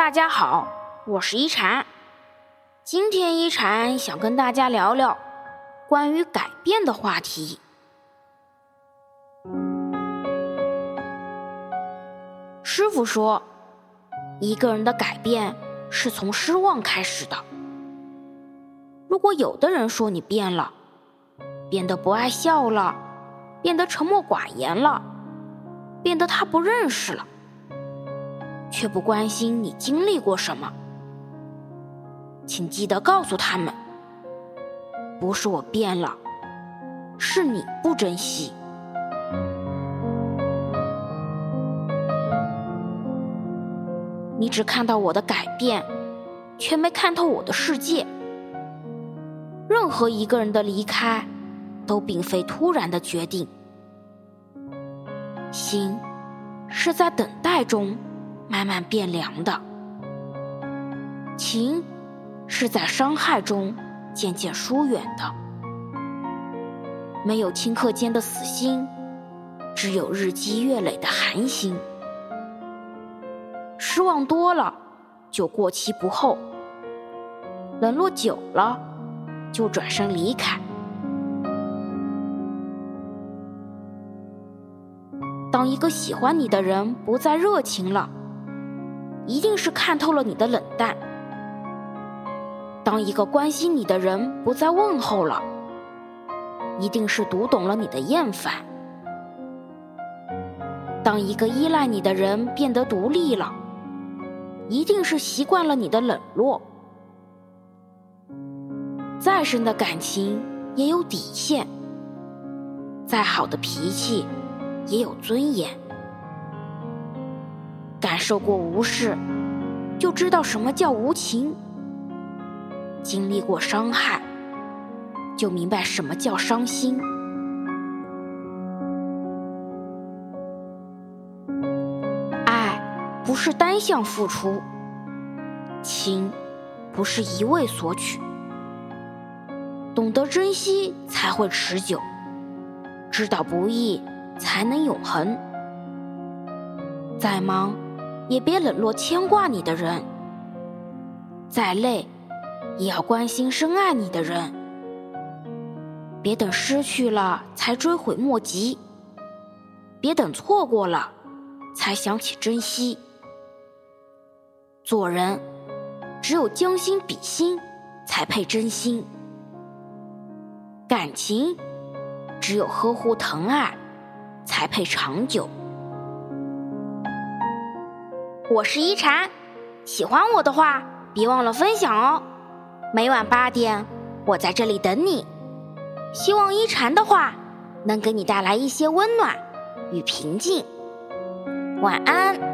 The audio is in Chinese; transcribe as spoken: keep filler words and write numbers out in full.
大家好，我是一禅。今天一禅想跟大家聊聊关于改变的话题。师父说，一个人的改变是从失望开始的。如果有的人说你变了，变得不爱笑了，变得沉默寡言了，变得他不认识了，却不关心你经历过什么，请记得告诉他们，不是我变了，是你不珍惜。你只看到我的改变，却没看透我的世界。任何一个人的离开，都并非突然的决定。心是在等待中慢慢变凉的，情是在伤害中渐渐疏远的。没有顷刻间的死心，只有日积月累的寒心。失望多了就过期不候，冷落久了就转身离开。当一个喜欢你的人不再热情了，一定是看透了你的冷淡。当一个关心你的人不再问候了，一定是读懂了你的厌烦。当一个依赖你的人变得独立了，一定是习惯了你的冷落。再深的感情也有底线，再好的脾气也有尊严。感受过无视，就知道什么叫无情；经历过伤害，就明白什么叫伤心。爱不是单向付出，情不是一味索取。懂得珍惜才会持久，知道不易才能永恒。再忙也别冷落牵挂你的人，再累也要关心深爱你的人。别等失去了才追悔莫及，别等错过了才想起珍惜。做人只有将心比心，才配真心。感情只有呵护疼爱，才配长久。我是一禅，喜欢我的话别忘了分享哦。每晚八点，我在这里等你。希望一禅的话能给你带来一些温暖与平静。晚安。